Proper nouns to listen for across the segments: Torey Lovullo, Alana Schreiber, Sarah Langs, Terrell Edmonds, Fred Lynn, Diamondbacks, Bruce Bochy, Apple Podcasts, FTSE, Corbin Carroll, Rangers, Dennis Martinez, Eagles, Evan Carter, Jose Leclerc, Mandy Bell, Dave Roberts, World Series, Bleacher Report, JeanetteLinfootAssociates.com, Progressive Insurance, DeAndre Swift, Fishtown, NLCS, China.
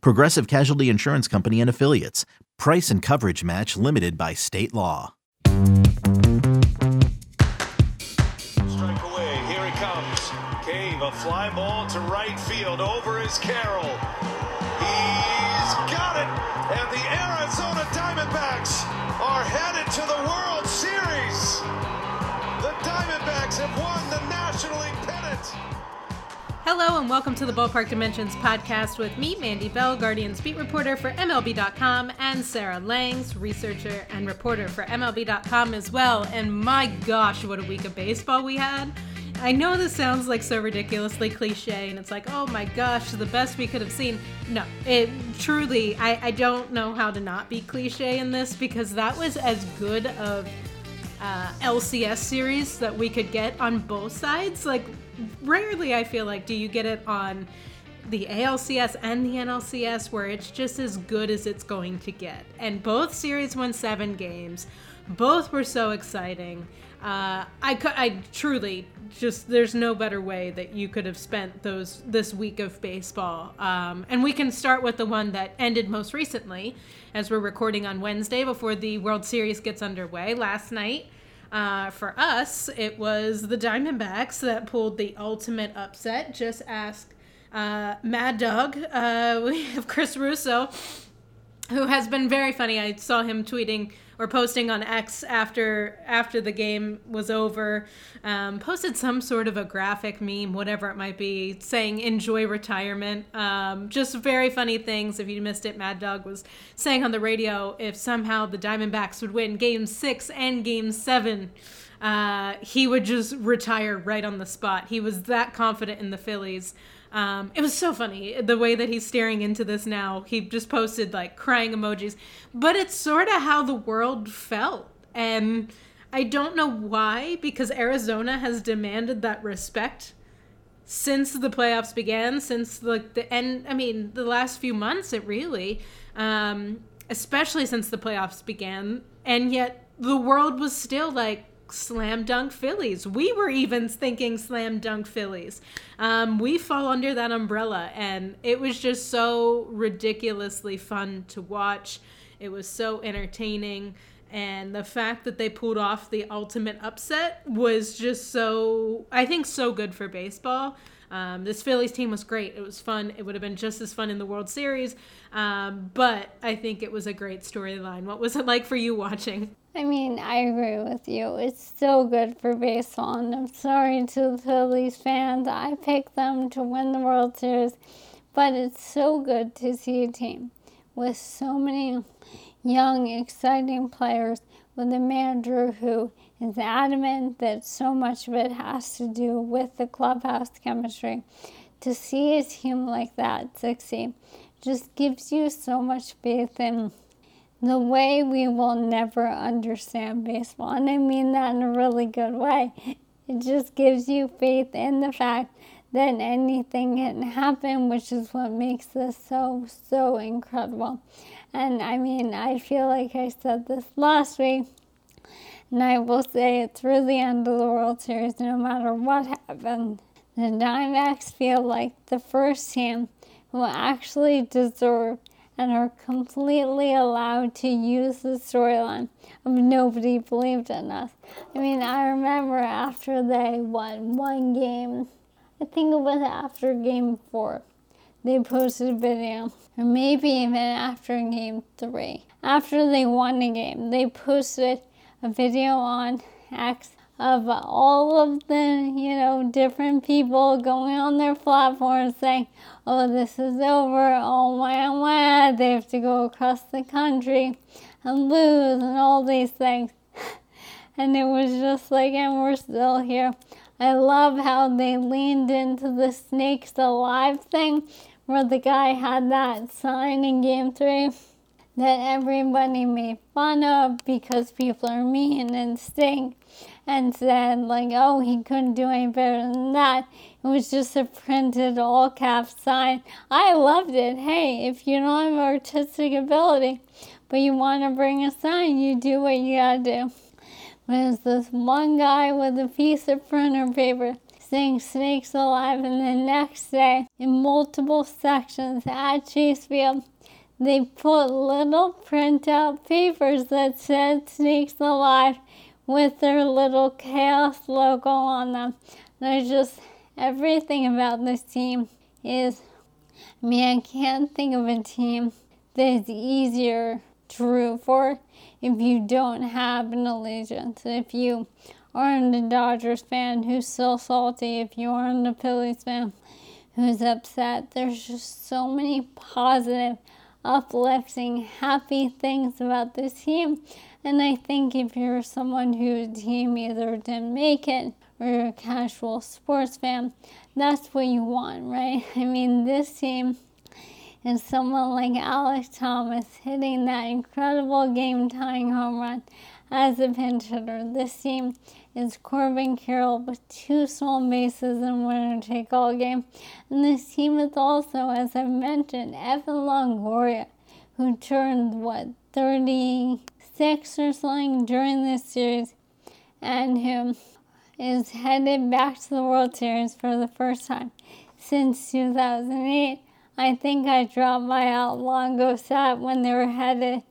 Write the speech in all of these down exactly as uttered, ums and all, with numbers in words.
Progressive Casualty Insurance Company and Affiliates. Price and coverage match limited by state law. Strike away. Here he comes. Cave, a fly ball to right field. Over is Carroll. He's got it. And the Arizona Diamondbacks are headed to the World Series. The Diamondbacks have won the National League pennant. Hello and welcome to the Ballpark Dimensions podcast with me, Mandy Bell, Guardian's beat reporter for M L B dot com, and Sarah Langs, researcher and reporter for M L B dot com as well. And my gosh, what a week of baseball we had. I know this sounds like so ridiculously cliche, and it's like, oh my gosh, the best we could have seen. No, it truly, I, I don't know how to not be cliche in this, because that was as good of uh, L C S series that we could get on both sides. Like, rarely, I feel like, do you get it on the A L C S and the N L C S where it's just as good as it's going to get. And both series won seven games. Both were so exciting. Uh, I, I truly just, there's no better way that you could have spent those this week of baseball. Um, and we can start with the one that ended most recently as we're recording on Wednesday before the World Series gets underway last night. Uh, for us, it was the Diamondbacks that pulled the ultimate upset. Just ask uh, Mad Dog. Uh, we have Chris Russo, who has been very funny. I saw him tweeting or posting on X after after the game was over. Um, posted some sort of a graphic meme, whatever it might be, saying enjoy retirement. Um, just very funny things. If you missed it, Mad Dog was saying on the radio if somehow the Diamondbacks would win game six and game seven, uh, he would just retire right on the spot. He was that confident in the Phillies. Um, it was so funny the way that he's staring into this now. He just posted like crying emojis, but it's sort of how the world felt. And I don't know why, because Arizona has demanded that respect since the playoffs began, since like the end, I mean, the last few months, it really, um, especially since the playoffs began. And yet the world was still like, slam dunk Phillies. We were even thinking slam dunk Phillies. Um, we fall under that umbrella, and it was just so ridiculously fun to watch. It was so entertaining, and the fact that they pulled off the ultimate upset was just so, I think, so good for baseball. Um, this Phillies team was great. It was fun. It would have been just as fun in the World Series, um, but I think it was a great storyline. What was it like for you watching? I mean, I agree with you. It's so good for baseball, and I'm sorry to the Phillies fans. I picked them to win the World Series, but it's so good to see a team with so many young, exciting players, with a manager who is adamant that so much of it has to do with the clubhouse chemistry. To see a team like that succeed just gives you so much faith in the way we will never understand baseball, and I mean that in a really good way. It just gives you faith in the fact that anything can happen, which is what makes this so, so incredible. And I mean, I feel like I said this last week, and I will say it through the end of the World Series, no matter what happened, the Diamondbacks feel like the first team who actually deserve and are completely allowed to use the storyline of nobody believed in us. I mean, I remember after they won one game, I think it was after game four, they posted a video, or maybe even after game three. After they won the game, they posted a video on X of all of the, you know, different people going on their platforms saying, oh, this is over, oh, wah, wah, they have to go across the country and lose and all these things. And it was just like, and we're still here. I love how they leaned into the Snakes Alive thing where the guy had that sign in game three that everybody made fun of because people are mean and stink and said, like, oh, he couldn't do any better than that. It was just a printed all-caps sign. I loved it. Hey, if you don't have artistic ability, but you want to bring a sign, you do what you gotta do. There's this one guy with a piece of printer paper saying snakes alive, and the next day, in multiple sections at Chase Field, they put little printout papers that said snakes alive with their little Chaos logo on them. There's just everything about this team is, I mean, I can't think of a team that is easier to root for if you don't have an allegiance. If you aren't a Dodgers fan who's still salty, if you aren't a Phillies fan who's upset, there's just so many positive, uplifting, happy things about this team. And I think if you're someone whose team either didn't make it or you're a casual sports fan, that's what you want, right? I mean, this team and someone like Alex Thomas hitting that incredible game-tying home run as a pinch hitter. This team is Corbin Carroll with two small bases in winner-take-all game. And this team is also, as I mentioned, Evan Longoria, who turned, what, thirty-six or something during this series, and who is headed back to the World Series for the first time since two thousand eight. I think I dropped my out Longo set when they were headed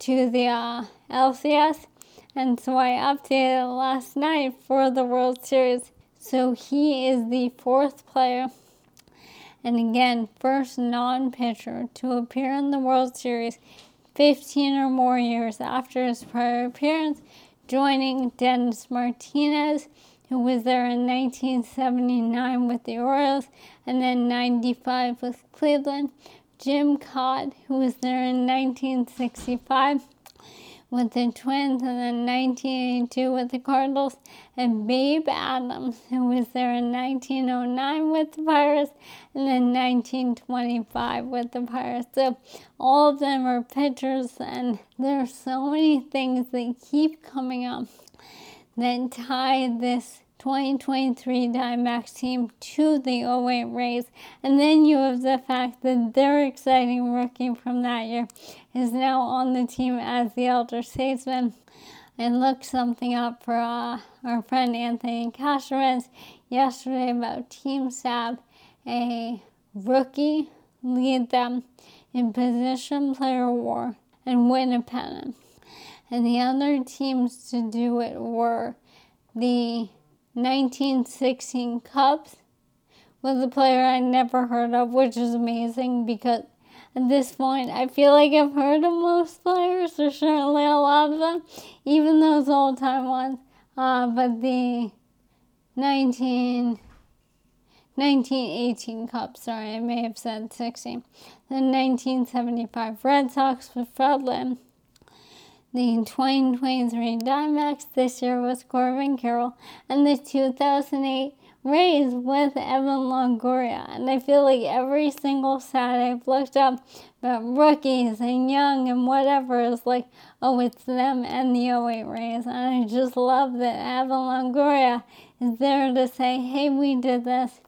to the uh, L C S. And so I updated last night for the World Series. So he is the fourth player, and again, first non-pitcher to appear in the World Series fifteen or more years after his prior appearance, joining Dennis Martinez, who was there in nineteen seventy-nine with the Orioles, and then ninety-five with Cleveland. Jim Kaat, who was there in nineteen sixty-five with the Twins, and then nineteen eighty-two with the Cardinals. And Babe Adams, who was there in nineteen oh nine with the Pirates, and then nineteen twenty-five with the Pirates. So all of them are pitchers, and there are so many things that keep coming up that tie this twenty twenty-three Diamondbacks team to the oh eight Rays. And then you have the fact that their exciting rookie from that year is now on the team as the elder statesman. I looked something up for uh, our friend Anthony Cashman yesterday about team stab. A rookie lead them in position player war and win a pennant. And the other teams to do it were the nineteen sixteen Cubs, with a player I never heard of, which is amazing because at this point I feel like I've heard of most players, or certainly a lot of them, even those old-time ones. Uh, but the nineteen eighteen Cubs, sorry, I may have said sixteen. The nineteen seventy-five Red Sox with Fred Lynn. The twenty twenty-three Diamondbacks this year was Corbin Carroll, and the two thousand eight Rays with Evan Longoria. And I feel like every single stat I've looked up about rookies and young and whatever is like, oh, it's them and the oh eight Rays. And I just love that Evan Longoria is there to say, hey, we did this.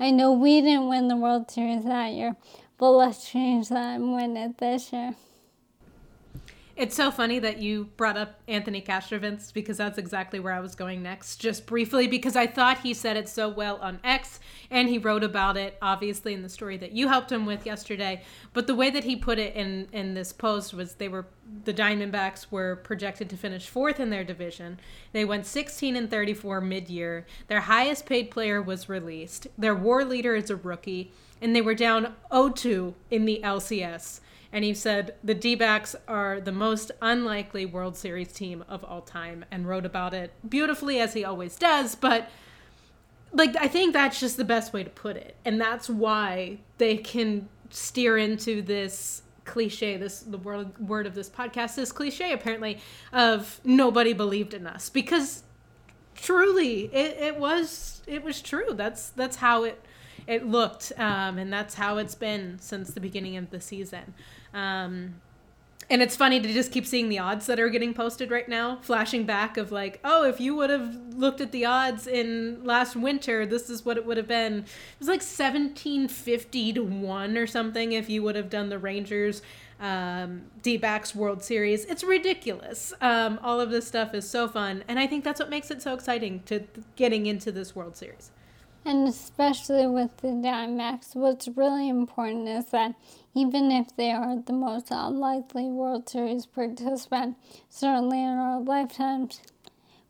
I know we didn't win the World Series that year, but let's change that and win it this year. It's so funny that you brought up Anthony Cashman because that's exactly where I was going next, just briefly, because I thought he said it so well on X, and he wrote about it, obviously, in the story that you helped him with yesterday. But the way that he put it in, in this post was they were the Diamondbacks were projected to finish fourth in their division. They went sixteen and thirty-four mid-year. Their highest paid player was released. Their war leader is a rookie, and they were down oh two in the L C S. And he said, the D-backs are the most unlikely World Series team of all time, and wrote about it beautifully, as he always does. But like, I think that's just the best way to put it. And that's why they can steer into this cliche, this the word, word of this podcast, this cliche apparently, of nobody believed in us. Because truly, it, it was it was true. That's that's how it It looked, um, and that's how it's been since the beginning of the season. Um, And it's funny to just keep seeing the odds that are getting posted right now, flashing back of like, oh, if you would have looked at the odds in last winter, this is what it would have been. It was like seventeen fifty to one or something if you would have done the Rangers, um, D-backs World Series. It's ridiculous. Um, all of this stuff is so fun. And I think that's what makes it so exciting to getting into this World Series. And especially with the Diamondbacks, what's really important is that even if they are the most unlikely World Series participant, certainly in our lifetimes,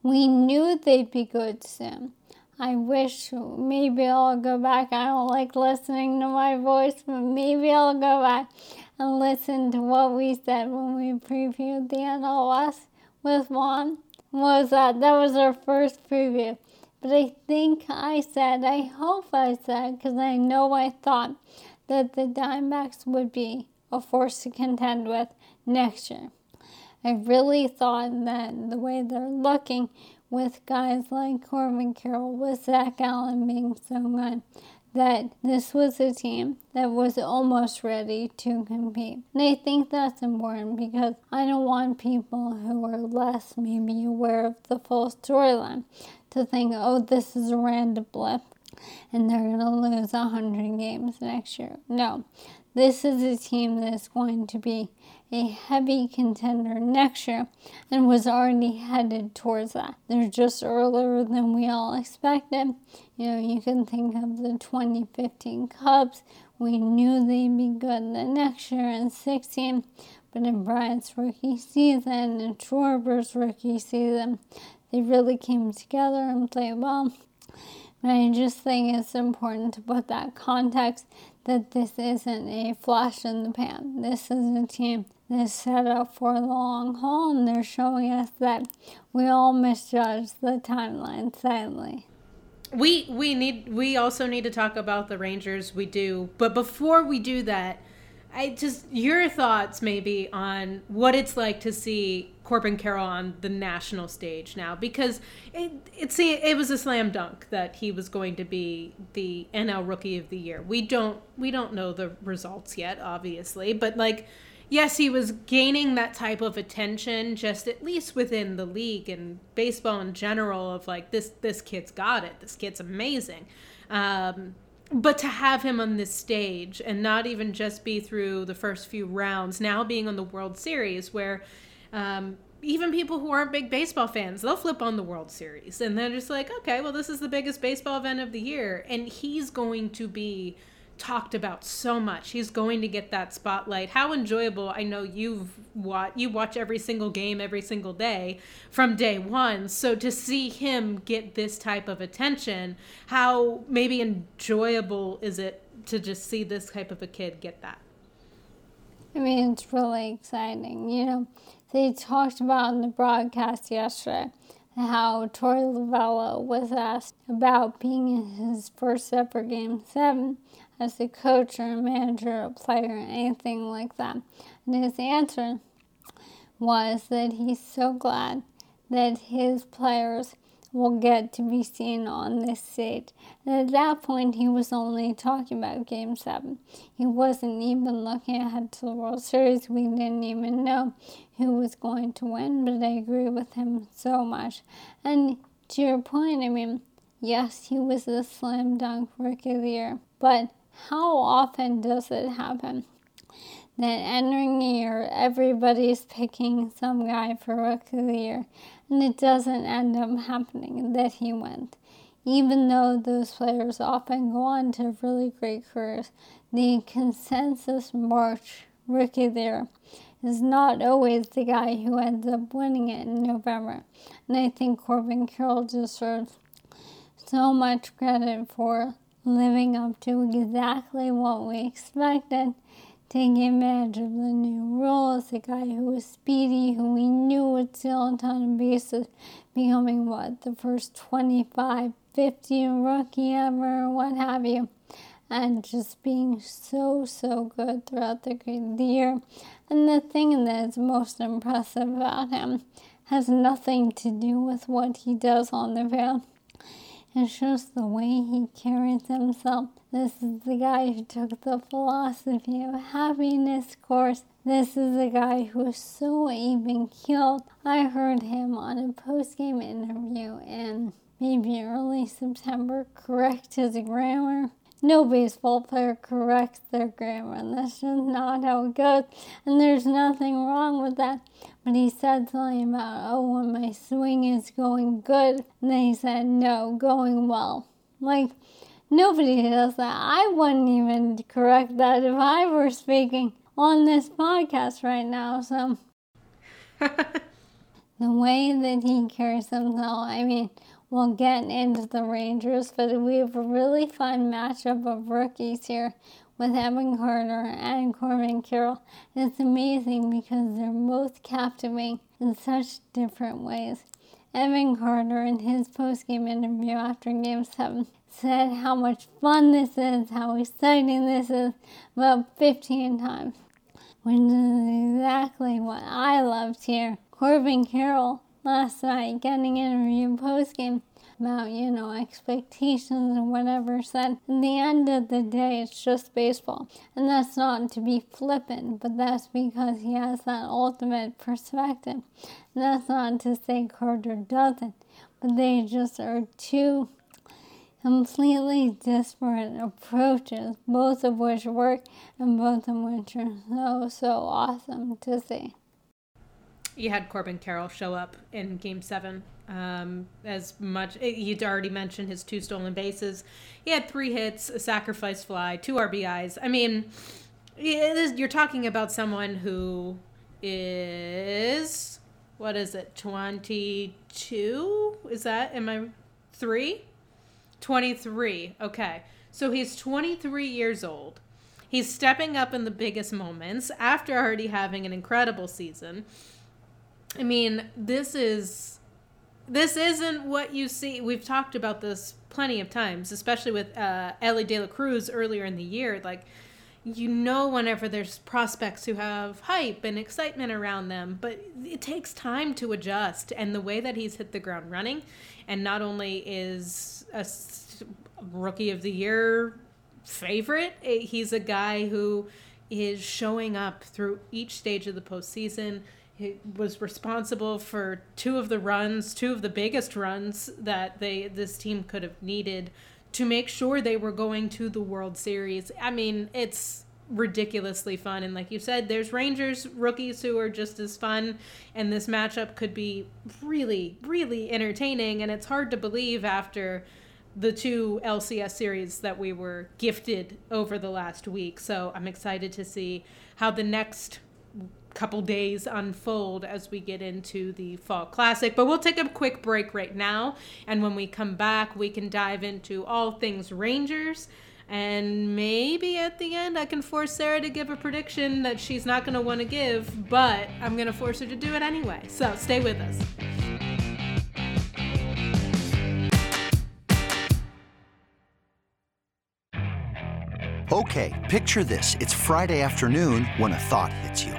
we knew they'd be good soon. I wish maybe I'll go back. I don't like listening to my voice, but maybe I'll go back and listen to what we said when we previewed the N L C S with Juan. What was that? That was our first preview. But I think I said, I hope I said, because I know I thought that the Diamondbacks would be a force to contend with next year. I really thought that the way they're looking with guys like Corbin Carroll, with Zach Allen being so good, that this was a team that was almost ready to compete. And I think that's important because I don't want people who are less maybe aware of the full storyline to think, oh, this is a random blip and they're going to lose one hundred games next year. No, this is a team that is going to be a heavy contender next year and was already headed towards that. They're just earlier than we all expected. You know, you can think of the twenty fifteen Cubs. We knew they'd be good the next year in sixteen, but in Bryant's rookie season and Schwarber's rookie season, they really came together and played well. And I just think it's important to put that context that this isn't a flash in the pan. This is a team that's set up for the long haul, and they're showing us that we all misjudge the timeline, sadly. We we need we also need to talk about the Rangers. We do. But before we do that, I just your thoughts maybe on what it's like to see Corbin Carroll on the national stage now, because it, it's a, it was a slam dunk that he was going to be the N L Rookie of the Year. We don't we don't know the results yet, obviously, but like, yes, he was gaining that type of attention, just at least within the league and baseball in general, of like this this kid's got it, this kid's amazing. Um, But to have him on this stage and not even just be through the first few rounds, now being on the World Series where um, even people who aren't big baseball fans, they'll flip on the World Series. And they're just like, okay, well, this is the biggest baseball event of the year. And he's going to be talked about so much. He's going to get that spotlight. How enjoyable. I know you've watched, you watch every single game every single day from day one. So to see him get this type of attention, how maybe enjoyable is it to just see this type of a kid get that? I mean, it's really exciting. You know, they talked about in the broadcast yesterday how Torey Lovullo was asked about being in his first ever Game seven as a coach or a manager or a player or anything like that. And his answer was that he's so glad that his players will get to be seen on this stage. And at that point, he was only talking about Game seven. He wasn't even looking ahead to the World Series. We didn't even know who was going to win, but I agree with him so much. And to your point, I mean, yes, he was the slam dunk Rookie of the Year, but how often does it happen that entering a year, everybody's picking some guy for Rookie of the Year, and it doesn't end up happening that he went? Even though those players often go on to really great careers, the consensus March Rookie of the Year is not always the guy who ends up winning it in November. And I think Corbin Carroll deserves so much credit for living up to exactly what we expected, taking advantage of the new rules, a guy who was speedy, who we knew would steal a ton of bases, becoming, what, the first twenty-five, fifty rookie ever, what have you, and just being so, so good throughout the year. And the thing that is most impressive about him has nothing to do with what he does on the field. It shows the way he carries himself. This is the guy who took the philosophy of happiness course. This is the guy who is so even-keeled. I heard him on a post-game interview in maybe early September correct his grammar. No baseball player corrects their grammar, and that's just not how it goes, and there's nothing wrong with that. But he said something about, oh, when my swing is going good, and then he said, no, going well. Like, nobody does that. I wouldn't even correct that if I were speaking on this podcast right now, so. The way that he carries himself, I mean, we'll get into the Rangers, but we have a really fun matchup of rookies here with Evan Carter and Corbin Carroll. It's amazing because they're both captivating in such different ways. Evan Carter, in his post-game interview after Game seven, said how much fun this is, how exciting this is, about fifteen times, which is exactly what I loved here. Corbin Carroll last night getting interviewed post-game about, you know, expectations and whatever said, at the end of the day, it's just baseball. And that's not to be flippant, but that's because he has that ultimate perspective. And that's not to say Carter doesn't, but they just are two completely disparate approaches, both of which work and both of which are so, so awesome to see. You had Corbin Carroll show up in Game seven um, as much. You'd already mentioned his two stolen bases. He had three hits, a sacrifice fly, two R B Is. I mean, is, you're talking about someone who is, what is it, twenty-two? Is that, am I, three? twenty-three, okay. So he's twenty-three years old. He's stepping up in the biggest moments after already having an incredible season. I mean, this is, this isn't what you see. We've talked about this plenty of times, especially with uh, Ellie De La Cruz earlier in the year. Like, you know, whenever there's prospects who have hype and excitement around them, but it takes time to adjust. And the way that he's hit the ground running, and not only is a Rookie of the Year favorite, he's a guy who is showing up through each stage of the postseason. He was responsible for two of the runs, two of the biggest runs that they this team could have needed to make sure they were going to the World Series. I mean, it's ridiculously fun. And like you said, there's Rangers rookies who are just as fun. And this matchup could be really, really entertaining. And it's hard to believe after the two L C S series that we were gifted over the last week. So I'm excited to see how the next couple days unfold as we get into the Fall Classic. But we'll take a quick break right now, and when we come back we can dive into all things Rangers, and maybe at the end I can force Sarah to give a prediction that she's not going to want to give, but I'm going to force her to do it anyway. So stay with us. Okay, picture this. It's Friday afternoon when a thought hits you.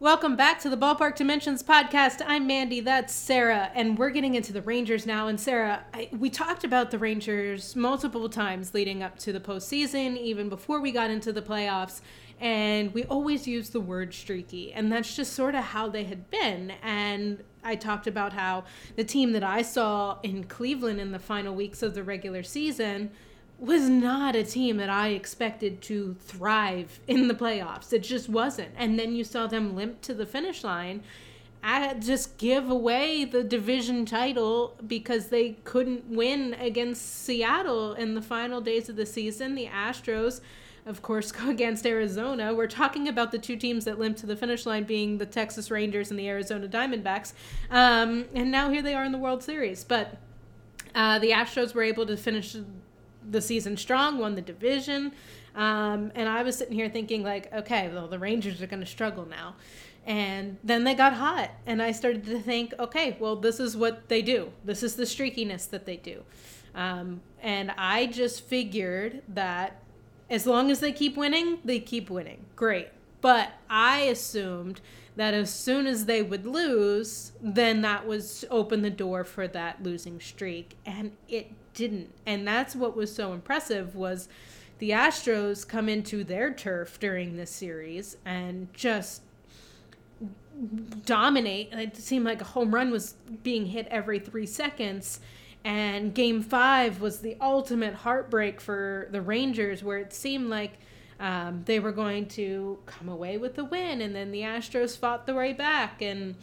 Welcome back to the Ballpark Dimensions podcast. I'm Mandy, that's Sarah, and we're getting into the Rangers now. And Sarah, I, we talked about the Rangers multiple times leading up to the postseason, even before we got into the playoffs, and we always use the word streaky, and that's just sort of how they had been. And I talked about how the team that I saw in Cleveland in the final weeks of the regular season was not a team that I expected to thrive in the playoffs. It just wasn't. And then you saw them limp to the finish line. I just give away the division title because they couldn't win against Seattle in the final days of the season. The Astros, of course, go against Arizona. We're talking about the two teams that limped to the finish line being the Texas Rangers and the Arizona Diamondbacks. Um, and now here they are in the World Series. But uh, the Astros were able to finish the season strong, won the division. Um, and I was sitting here thinking, like, okay, well, the Rangers are going to struggle now. And then they got hot. And I started to think, okay, well, this is what they do. This is the streakiness that they do. Um, and I just figured that as long as they keep winning, they keep winning. Great. But I assumed that as soon as they would lose, then that was open the door for that losing streak. And it didn't. And that's what was so impressive was the Astros come into their turf during this series and just dominate. It seemed like a home run was being hit every three seconds. And game five was the ultimate heartbreak for the Rangers, where it seemed like um, they were going to come away with the win. And then the Astros fought the way back. And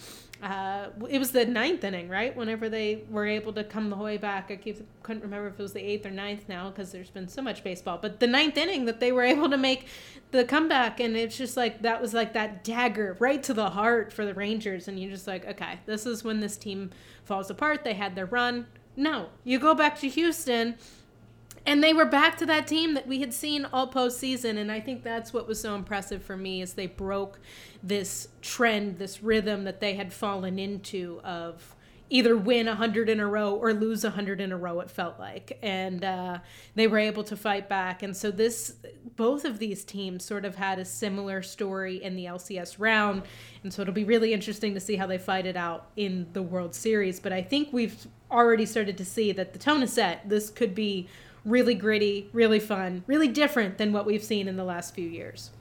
uh, it was the ninth inning, right? Whenever they were able to come the way back. I keep, couldn't remember if it was the eighth or ninth now because there's been so much baseball. But the ninth inning that they were able to make the comeback. And it's just like that was like that dagger right to the heart for the Rangers. And you're just like, okay, this is when this team falls apart. They had their run. No, you go back to Houston, and they were back to that team that we had seen all postseason, and I think that's what was so impressive for me is they broke this trend, this rhythm that they had fallen into of either win one hundred in a row or lose one hundred in a row, it felt like. And uh, they were able to fight back. And so this, both of these teams sort of had a similar story in the L C S round, and so it'll be really interesting to see how they fight it out in the World Series. But I think we've already started to see that the tone is set. This could be really gritty, really fun, really different than what we've seen in the last few years.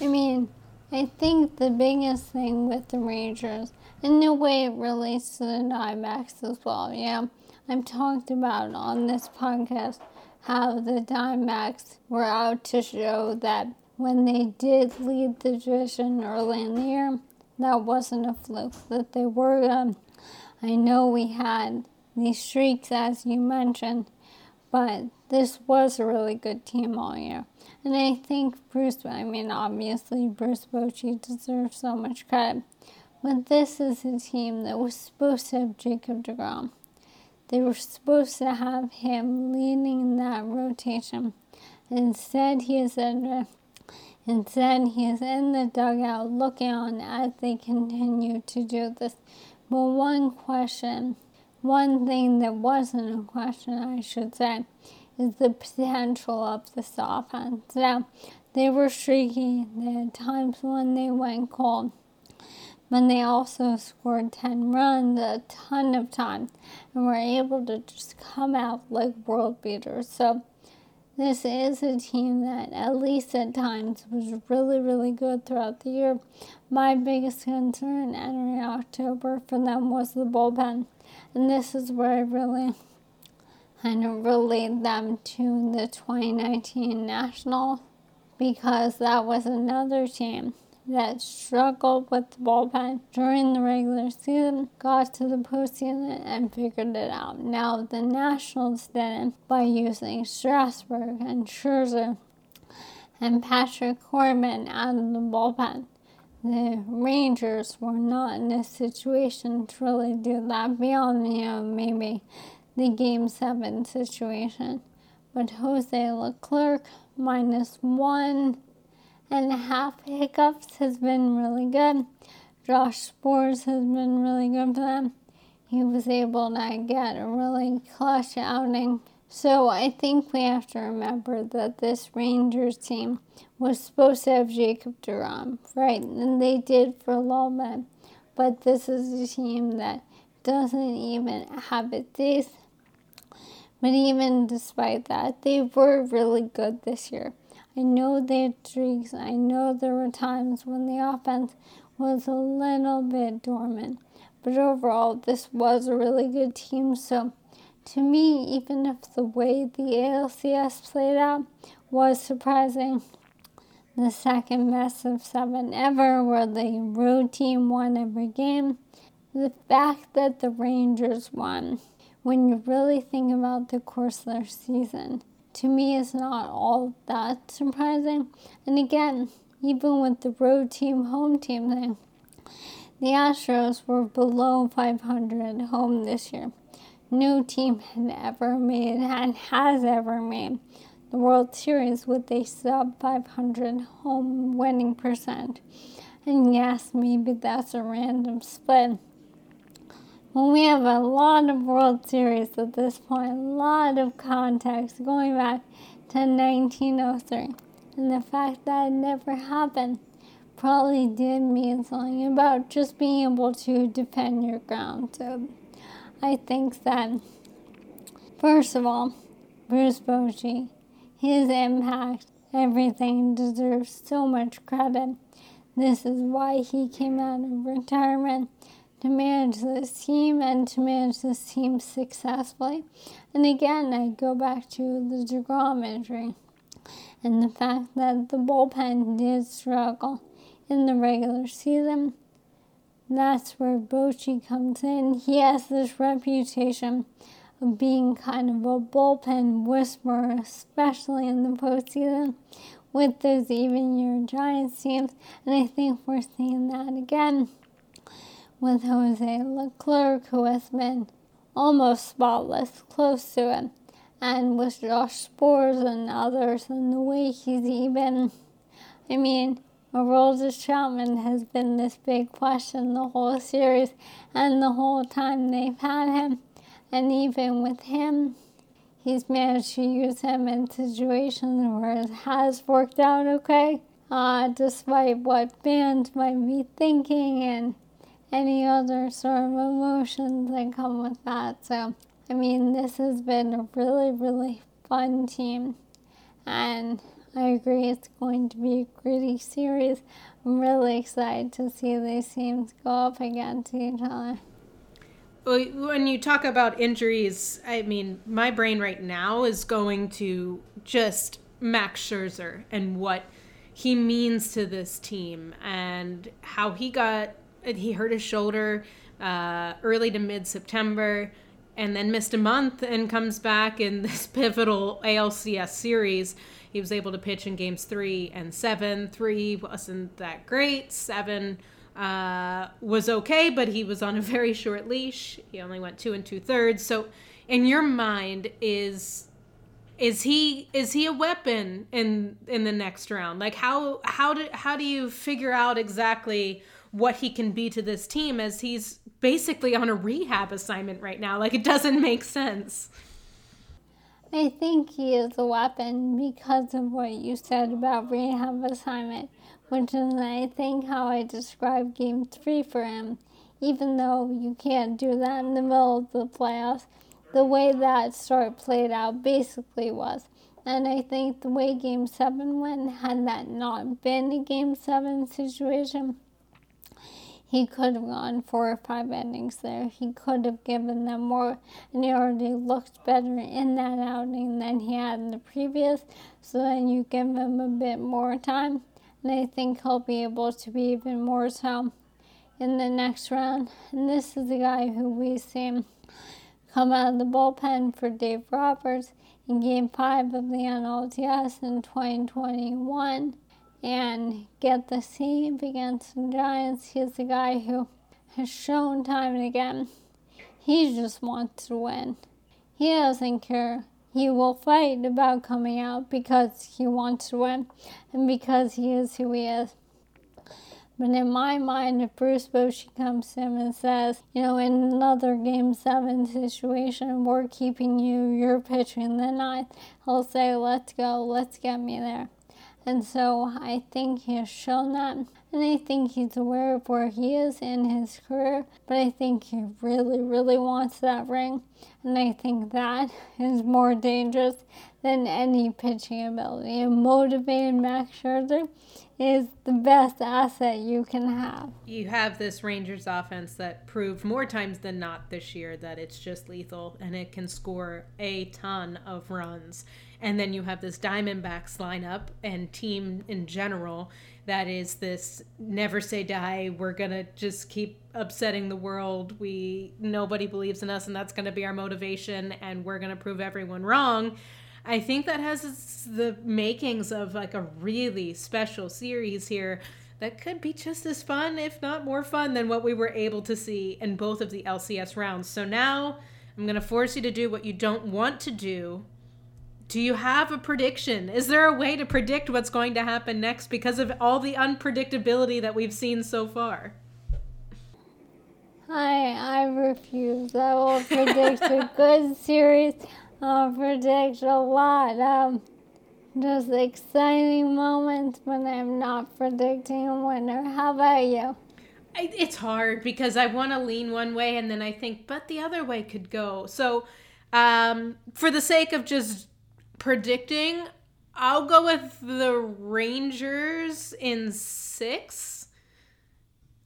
I mean, I think the biggest thing with the Rangers, and the way it relates to the Diamondbacks as well, yeah, I've talked about on this podcast how the Diamondbacks were out to show that when they did lead the division early in the year, that wasn't a fluke, that they were going to. I know we had these streaks, as you mentioned, but this was a really good team all year. And I think Bruce, I mean, obviously Bruce Bochy deserves so much credit. But this is a team that was supposed to have Jacob DeGrom. They were supposed to have him leading that rotation. Instead, he is in, instead, he is in the dugout looking on as they continue to do this. But one question, one thing that wasn't a question, I should say, is the potential of this offense. Now, they were streaky. They had times when they went cold. But they also scored ten runs a ton of times and were able to just come out like world beaters. So this is a team that, at least at times, was really, really good throughout the year. My biggest concern entering October for them was the bullpen. And this is where I really... and relate them to the twenty nineteen Nationals because that was another team that struggled with the bullpen during the regular season, got to the postseason, and figured it out. Now, the Nationals didn't by using Strasburg and Scherzer and Patrick Corbin out of the bullpen. The Rangers were not in a situation to really do that beyond, you know, maybe the Game seven situation. But Jose Leclerc, minus one and a half hiccups, has been really good. Josh Spores has been really good for them. He was able to get a really clutch outing. So I think we have to remember that this Rangers team was supposed to have Jacob DeGrom, right? And they did for a little bit. But this is a team that doesn't even have a taste. But even despite that, they were really good this year. I know they had streaks. I know there were times when the offense was a little bit dormant. But overall, this was a really good team. So to me, even if the way the A L C S played out was surprising, the second best of seven ever where the road team won every game, the fact that the Rangers won, when you really think about the course of their season, to me is not all that surprising. And again, even with the road team, home team thing, the Astros were below five hundred home this year. No team had ever made and has ever made the World Series with a sub five hundred home winning percent. And yes, maybe that's a random split. Well, we have a lot of World Series at this point, a lot of context going back to nineteen oh three. And the fact that it never happened probably did mean something about just being able to defend your ground. So I think that, first of all, Bruce Bochy, his impact, everything deserves so much credit. This is why he came out of retirement, to manage this team and to manage this team successfully. And again, I go back to the DeGrom injury and the fact that the bullpen did struggle in the regular season. That's where Bochy comes in. He has this reputation of being kind of a bullpen whisperer, especially in the postseason with those even-year Giants teams. And I think we're seeing that again with Jose Leclerc, who has been almost spotless, close to it, and with Josh Spores and others, and the way he's even, I mean, Aroldis Chapman has been this big question the whole series and the whole time they've had him. And even with him, he's managed to use him in situations where it has worked out okay, uh, despite what fans might be thinking and any other sort of emotions that come with that. So, I mean, this has been a really, really fun team. And I agree, it's going to be a gritty series. I'm really excited to see these teams go up against each other. Well, when you talk about injuries, I mean, my brain right now is going to just Max Scherzer and what he means to this team and how he got, he hurt his shoulder uh, early to mid-September and then missed a month and comes back in this pivotal A L C S series. He was able to pitch in games three and seven. Three wasn't that great. Seven uh, was okay, but he was on a very short leash. He only went two and two thirds. So in your mind, is is he is he a weapon in in the next round? Like how how do how do you figure out exactly what he can be to this team as he's basically on a rehab assignment right now? Like, it doesn't make sense. I think he is a weapon because of what you said about rehab assignment, which is, I think, how I described game three for him. Even though you can't do that in the middle of the playoffs, the way that start played out basically was. And I think the way game seven went, had that not been a game seven situation, he could have gone four or five innings there. He could have given them more, and he already looked better in that outing than he had in the previous. So then you give him a bit more time, and I think he'll be able to be even more so in the next round. And this is the guy who we see come out of the bullpen for Dave Roberts in Game five of the N L C S in twenty twenty-one. And get the save against the Giants. He's the guy who has shown time and again, he just wants to win. He doesn't care. He will fight about coming out because he wants to win and because he is who he is. But in my mind, if Bruce Bochy comes to him and says, you know, in another Game seven situation, we're keeping you, you're pitching the ninth, he'll say, let's go, let's get me there. And so I think he has shown that, and I think he's aware of where he is in his career, but I think he really, really wants that ring, and I think that is more dangerous than any pitching ability. A motivated Max Scherzer is the best asset you can have. You have this Rangers offense that proved more times than not this year that it's just lethal, and it can score a ton of runs. And then you have this Diamondbacks lineup and team in general that is this never say die, we're going to just keep upsetting the world. We nobody believes in us, and that's going to be our motivation, and we're going to prove everyone wrong. I think that has the makings of like a really special series here that could be just as fun, if not more fun, than what we were able to see in both of the L C S rounds. So now I'm going to force you to do what you don't want to do. Do you have a prediction? Is there a way to predict what's going to happen next because of all the unpredictability that we've seen so far? I, I refuse. I will predict a good series. I'll predict a lot of just exciting moments, but I'm not predicting a winner. How about you? I, it's hard because I want to lean one way and then I think, but the other way could go. So um, for the sake of just predicting, I'll go with the Rangers in six.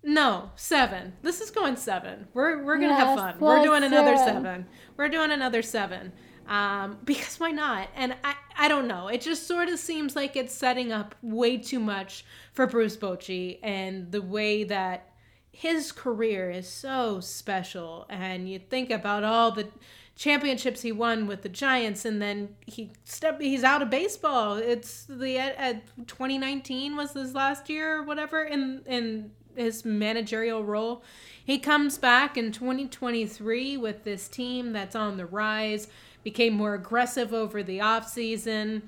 No, seven. This is going seven. We're we're gonna yes, have fun. We're doing another seven. seven. We're doing another seven. Um, because why not? And I, I don't know. It just sort of seems like it's setting up way too much for Bruce Bochy and the way that his career is so special. And you think about all the championships he won with the Giants, and then he step he's out of baseball. It's the uh, twenty nineteen was his last year or whatever in in his managerial role. He comes back in twenty twenty-three with this team that's on the rise, became more aggressive over the offseason,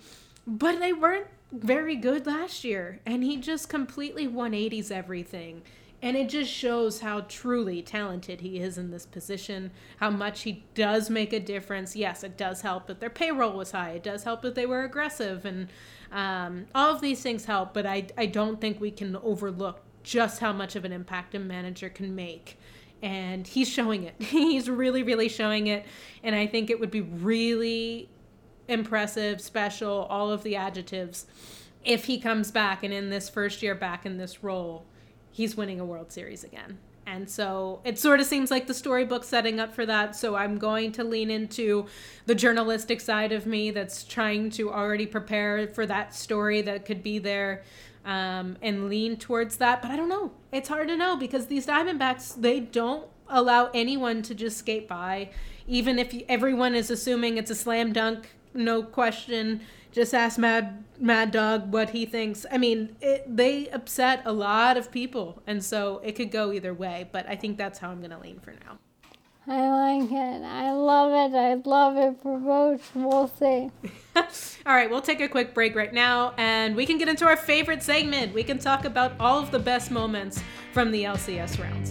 but they weren't very good last year, and he just completely one eighties everything. And it just shows how truly talented he is in this position, how much he does make a difference. Yes, it does help that their payroll was high. It does help that they were aggressive, and um, all of these things help, but I, I don't think we can overlook just how much of an impact a manager can make. And he's showing it. He's really, really showing it. And I think it would be really impressive, special, all of the adjectives, if he comes back and in this first year back in this role, he's winning a World Series again. And so it sort of seems like the storybook setting up for that. So I'm going to lean into the journalistic side of me that's trying to already prepare for that story that could be there. Um, and lean towards that. But I don't know. It's hard to know because these Diamondbacks, they don't allow anyone to just skate by. Even if everyone is assuming it's a slam dunk, no question, just ask Mad Mad Dog what he thinks. I mean, it, they upset a lot of people. And so it could go either way. But I think that's how I'm going to lean for now. I like it. I love it. I love it for both. We'll see. All right, we'll take a quick break right now, and we can get into our favorite segment. We can talk about all of the best moments from the L C S rounds.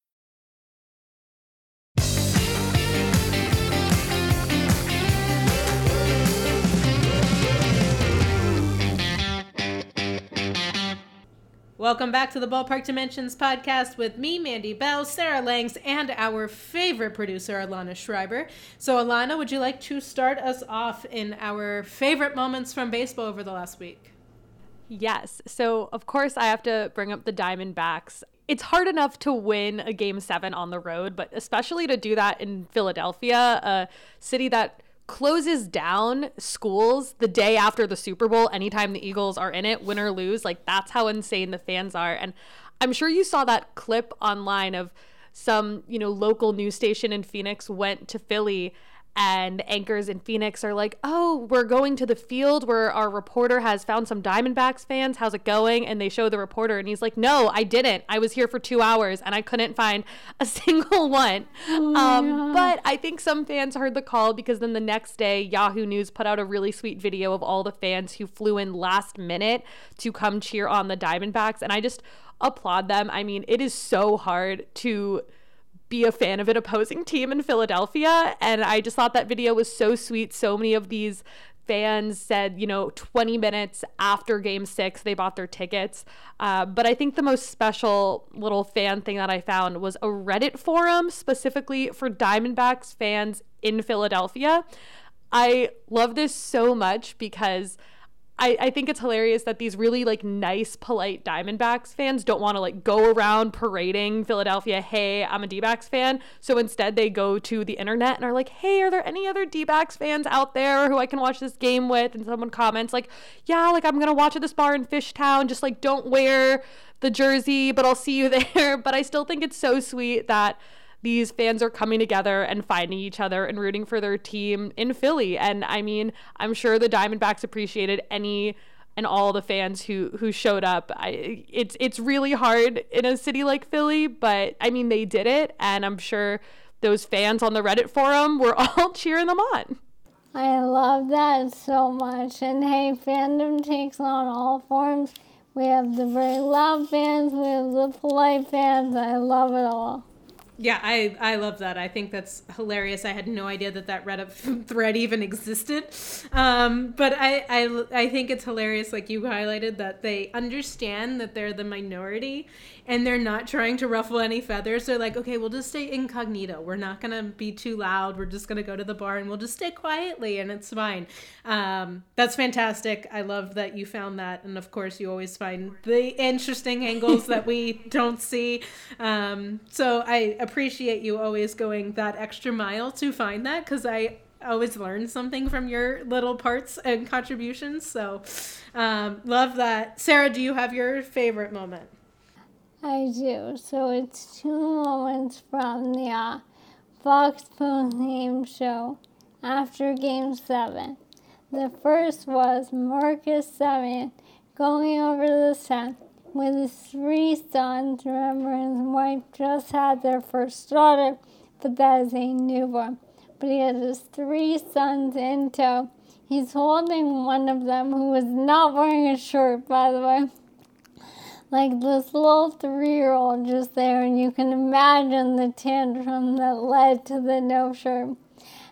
Welcome back to the Ballpark Dimensions podcast with me, Mandy Bell, Sarah Langs, and our favorite producer, Alana Schreiber. So, Alana, would you like to start us off in our favorite moments from baseball over the last week? Yes. So, of course, I have to bring up the Diamondbacks. It's hard enough to win a game seven on the road, but especially to do that in Philadelphia, a city that closes down schools the day after the Super Bowl. Anytime the Eagles are in it, win or lose, like that's how insane the fans are. And I'm sure you saw that clip online of some, you know, local news station in Phoenix went to Philly and anchors in Phoenix are like, oh, we're going to the field where our reporter has found some Diamondbacks fans. How's it going? And they show the reporter and he's like, no, I didn't. I was here for two hours and I couldn't find a single one. Oh, um, yeah. But I think some fans heard the call, because then the next day Yahoo News put out a really sweet video of all the fans who flew in last minute to come cheer on the Diamondbacks. And I just applaud them. I mean, it is so hard to be a fan of an opposing team in Philadelphia. And I just thought that video was so sweet. So many of these fans said, you know, twenty minutes after game six, they bought their tickets. Uh, but I think the most special little fan thing that I found was a Reddit forum specifically for Diamondbacks fans in Philadelphia. I love this so much because I, I think it's hilarious that these really like nice, polite Diamondbacks fans don't want to like go around parading Philadelphia, hey, I'm a D-backs fan. So instead they go to the internet and are like, hey, are there any other D-backs fans out there who I can watch this game with? And someone comments like, yeah, like I'm going to watch at this bar in Fishtown. Just like don't wear the jersey, but I'll see you there. But I still think it's so sweet that these fans are coming together and finding each other and rooting for their team in Philly. And I mean, I'm sure the Diamondbacks appreciated any and all the fans who who showed up. I, it's it's really hard in a city like Philly, but I mean, they did it. And I'm sure those fans on the Reddit forum were all cheering them on. I love that so much. And hey, fandom takes on all forms. We have the very loud fans, we have the polite fans. I love it all. Yeah, I, I love that. I think that's hilarious. I had no idea that that Reddit thread even existed. Um, but I, I, I think it's hilarious, like you highlighted, that they understand that they're the minority and they're not trying to ruffle any feathers. They're like, okay, we'll just stay incognito. We're not going to be too loud. We're just going to go to the bar and we'll just stay quietly and it's fine. Um, that's fantastic. I love that you found that. And of course, you always find the interesting angles that we don't see. Um, so I appreciate appreciate you always going that extra mile to find that, because I always learn something from your little parts and contributions. So um, love that. Sarah, do you have your favorite moment? I do. So it's two moments from the uh, Fox postgame show after game seven. The first was Marcus Semien going over the set with his three sons. Remember, his wife just had their first daughter, but that is a newborn. But he has his three sons in tow. He's holding one of them, who is not wearing a shirt, by the way. Like this little three-year-old just there, and you can imagine the tantrum that led to the no shirt.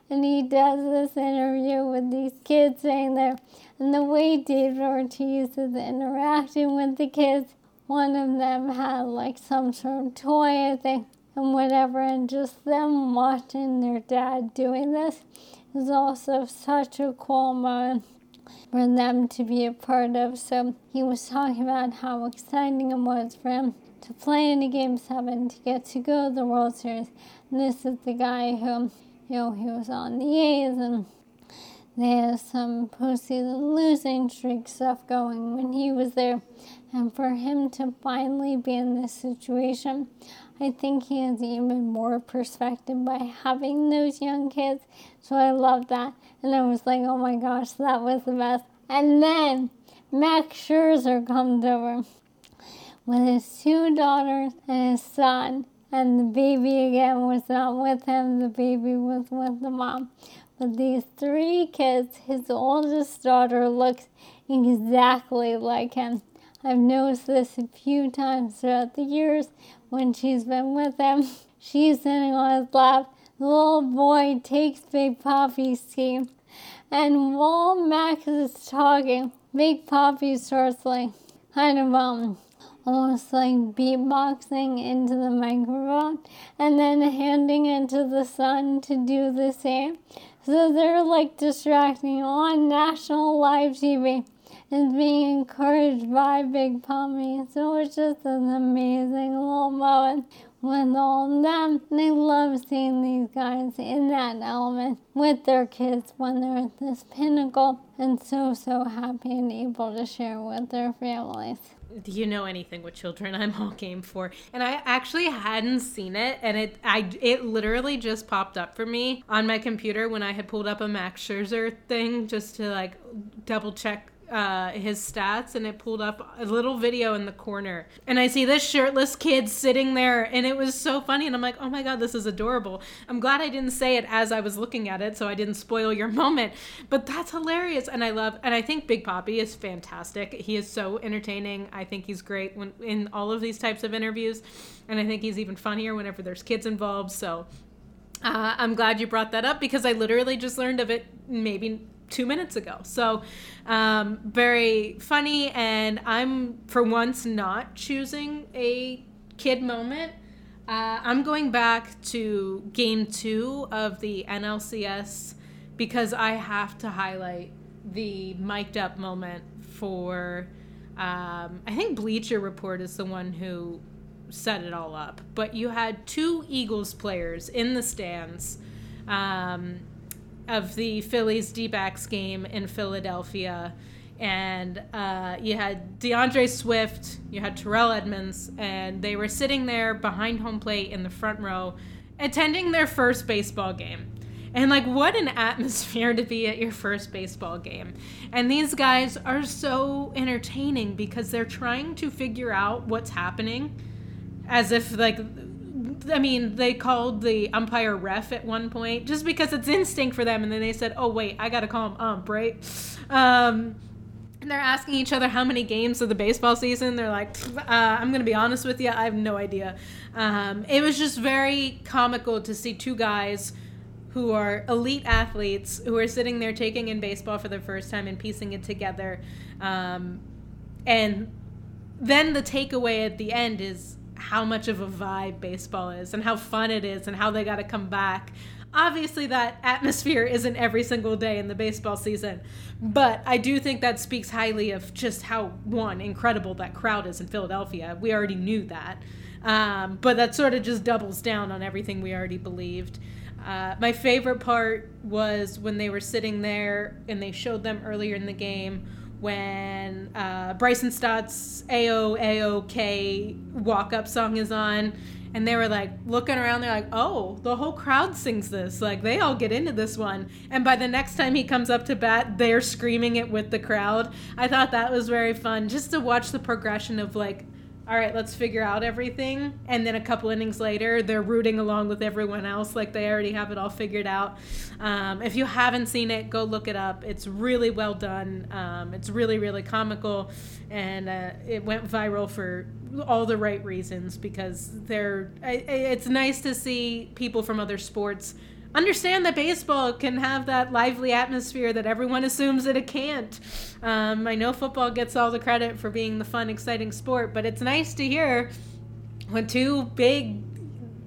And he does this interview with these kids saying there, and the way David Ortiz is interacting with the kids, one of them had like some sort of toy, I think, and whatever, and just them watching their dad doing this is also such a cool moment for them to be a part of. So he was talking about how exciting it was for him to play in a game seven, to get to go to the World Series. And this is the guy who, you know, he was on the A's and they had some postseason losing streak stuff going when he was there. And for him to finally be in this situation, I think he has even more perspective by having those young kids. So I love that. And I was like, oh my gosh, that was the best. And then Max Scherzer comes over with his two daughters and his son. And the baby, again, was not with him. The baby was with the mom. But these three kids, his oldest daughter looks exactly like him. I've noticed this a few times throughout the years when she's been with him. She's sitting on his lap. The little boy takes Big Papi's team. And while Max is talking, Big Papi starts like kind of um, almost like beatboxing into the microphone and then handing it to the son to do the same. So they're like distracting on national live T V and being encouraged by Big Papi. So it's just an amazing little moment with all of them. And I love seeing these guys in that element with their kids when they're at this pinnacle and so, so happy and able to share with their families. do you know anything with children? I'm all game for. And I actually hadn't seen it, and it I it literally just popped up for me on my computer when I had pulled up a Max Scherzer thing just to like double check uh, his stats, and it pulled up a little video in the corner, and I see this shirtless kid sitting there, and it was so funny, and I'm like, oh my god, this is adorable. I'm glad I didn't say it as I was looking at it, so I didn't spoil your moment, but that's hilarious. And I love, and I think Big Papi is fantastic. He is so entertaining. I think he's great when in all of these types of interviews, and I think he's even funnier whenever there's kids involved. So uh, I'm glad you brought that up, because I literally just learned of it maybe two minutes ago. So um, very funny. And I'm for once not choosing a kid moment. Uh, I'm going back to game two of the N L C S because I have to highlight the mic'd up moment for, um, I think Bleacher Report is the one who set it all up, but you had two Eagles players in the stands, um, of the Phillies D-backs game in Philadelphia. And uh, you had DeAndre Swift, you had Terrell Edmonds, and they were sitting there behind home plate in the front row, attending their first baseball game. And like, what an atmosphere to be at your first baseball game. And these guys are so entertaining because they're trying to figure out what's happening as if like, I mean, they called the umpire ref at one point just because it's instinct for them. And then they said, oh, wait, I got to call him ump, right? Um, and they're asking each other how many games of the baseball season. They're like, uh, I'm going to be honest with you. I have no idea. Um, it was just very comical to see two guys who are elite athletes who are sitting there taking in baseball for the first time and piecing it together. Um, and then the takeaway at the end is how much of a vibe baseball is and how fun it is and how they got to come back. Obviously that atmosphere isn't every single day in the baseball season, but I do think that speaks highly of just how, one, incredible that crowd is in Philadelphia. We already knew that, um, but that sort of just doubles down on everything we already believed. Uh, my favorite part was when they were sitting there and they showed them earlier in the game when uh, Bryson Stott's A O A O K walk-up song is on, and they were like looking around, they're like, oh, the whole crowd sings this, like they all get into this one, and by the next time he comes up to bat, they're screaming it with the crowd. I thought that was very fun, just to watch the progression of like, all right, let's figure out everything, and then a couple innings later, they're rooting along with everyone else, like they already have it all figured out. Um, if you haven't seen it, go look it up. It's really well done. Um, it's really, really comical, and uh, it went viral for all the right reasons, because they're. It's nice to see people from other sports understand that baseball can have that lively atmosphere that everyone assumes that it can't. Um, I know football gets all the credit for being the fun, exciting sport, but it's nice to hear when two big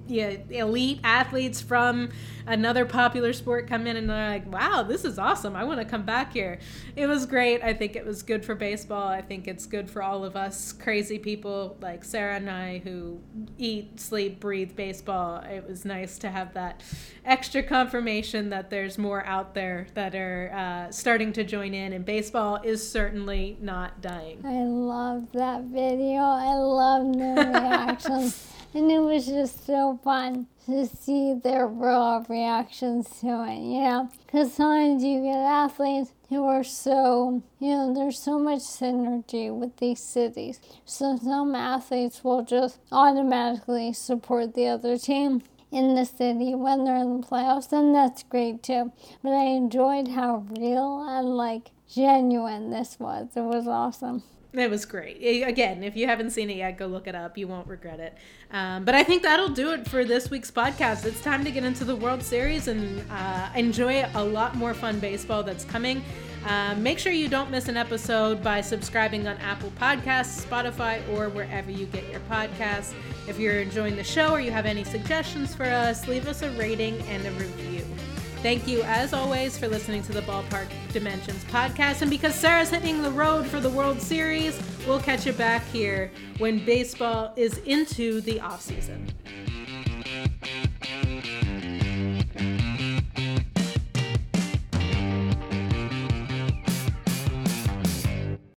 yeah, elite athletes from another popular sport come in and they're like, wow, this is awesome. I want to come back here. It was great. I think it was good for baseball. I think it's good for all of us crazy people like Sarah and I who eat, sleep, breathe baseball. It was nice to have that extra confirmation that there's more out there that are uh, starting to join in, and baseball is certainly not dying. I love that video. I love new reactions. And it was just so fun to see their raw reactions to it, you know? Because sometimes you get athletes who are so, you know, there's so much synergy with these cities. So some athletes will just automatically support the other team in the city when they're in the playoffs, and that's great too. But I enjoyed how real and, like, genuine this was. It was awesome. It was great. Again, if you haven't seen it yet, go look it up. You won't regret it. Um, but I think that'll do it for this week's podcast. It's time to get into the World Series and uh, enjoy a lot more fun baseball that's coming. Uh, make sure you don't miss an episode by subscribing on Apple Podcasts, Spotify, or wherever you get your podcasts. If you're enjoying the show or you have any suggestions for us, leave us a rating and a review. Thank you, as always, for listening to the Ballpark Dimensions podcast. And because Sarah's hitting the road for the World Series, we'll catch you back here when baseball is into the offseason.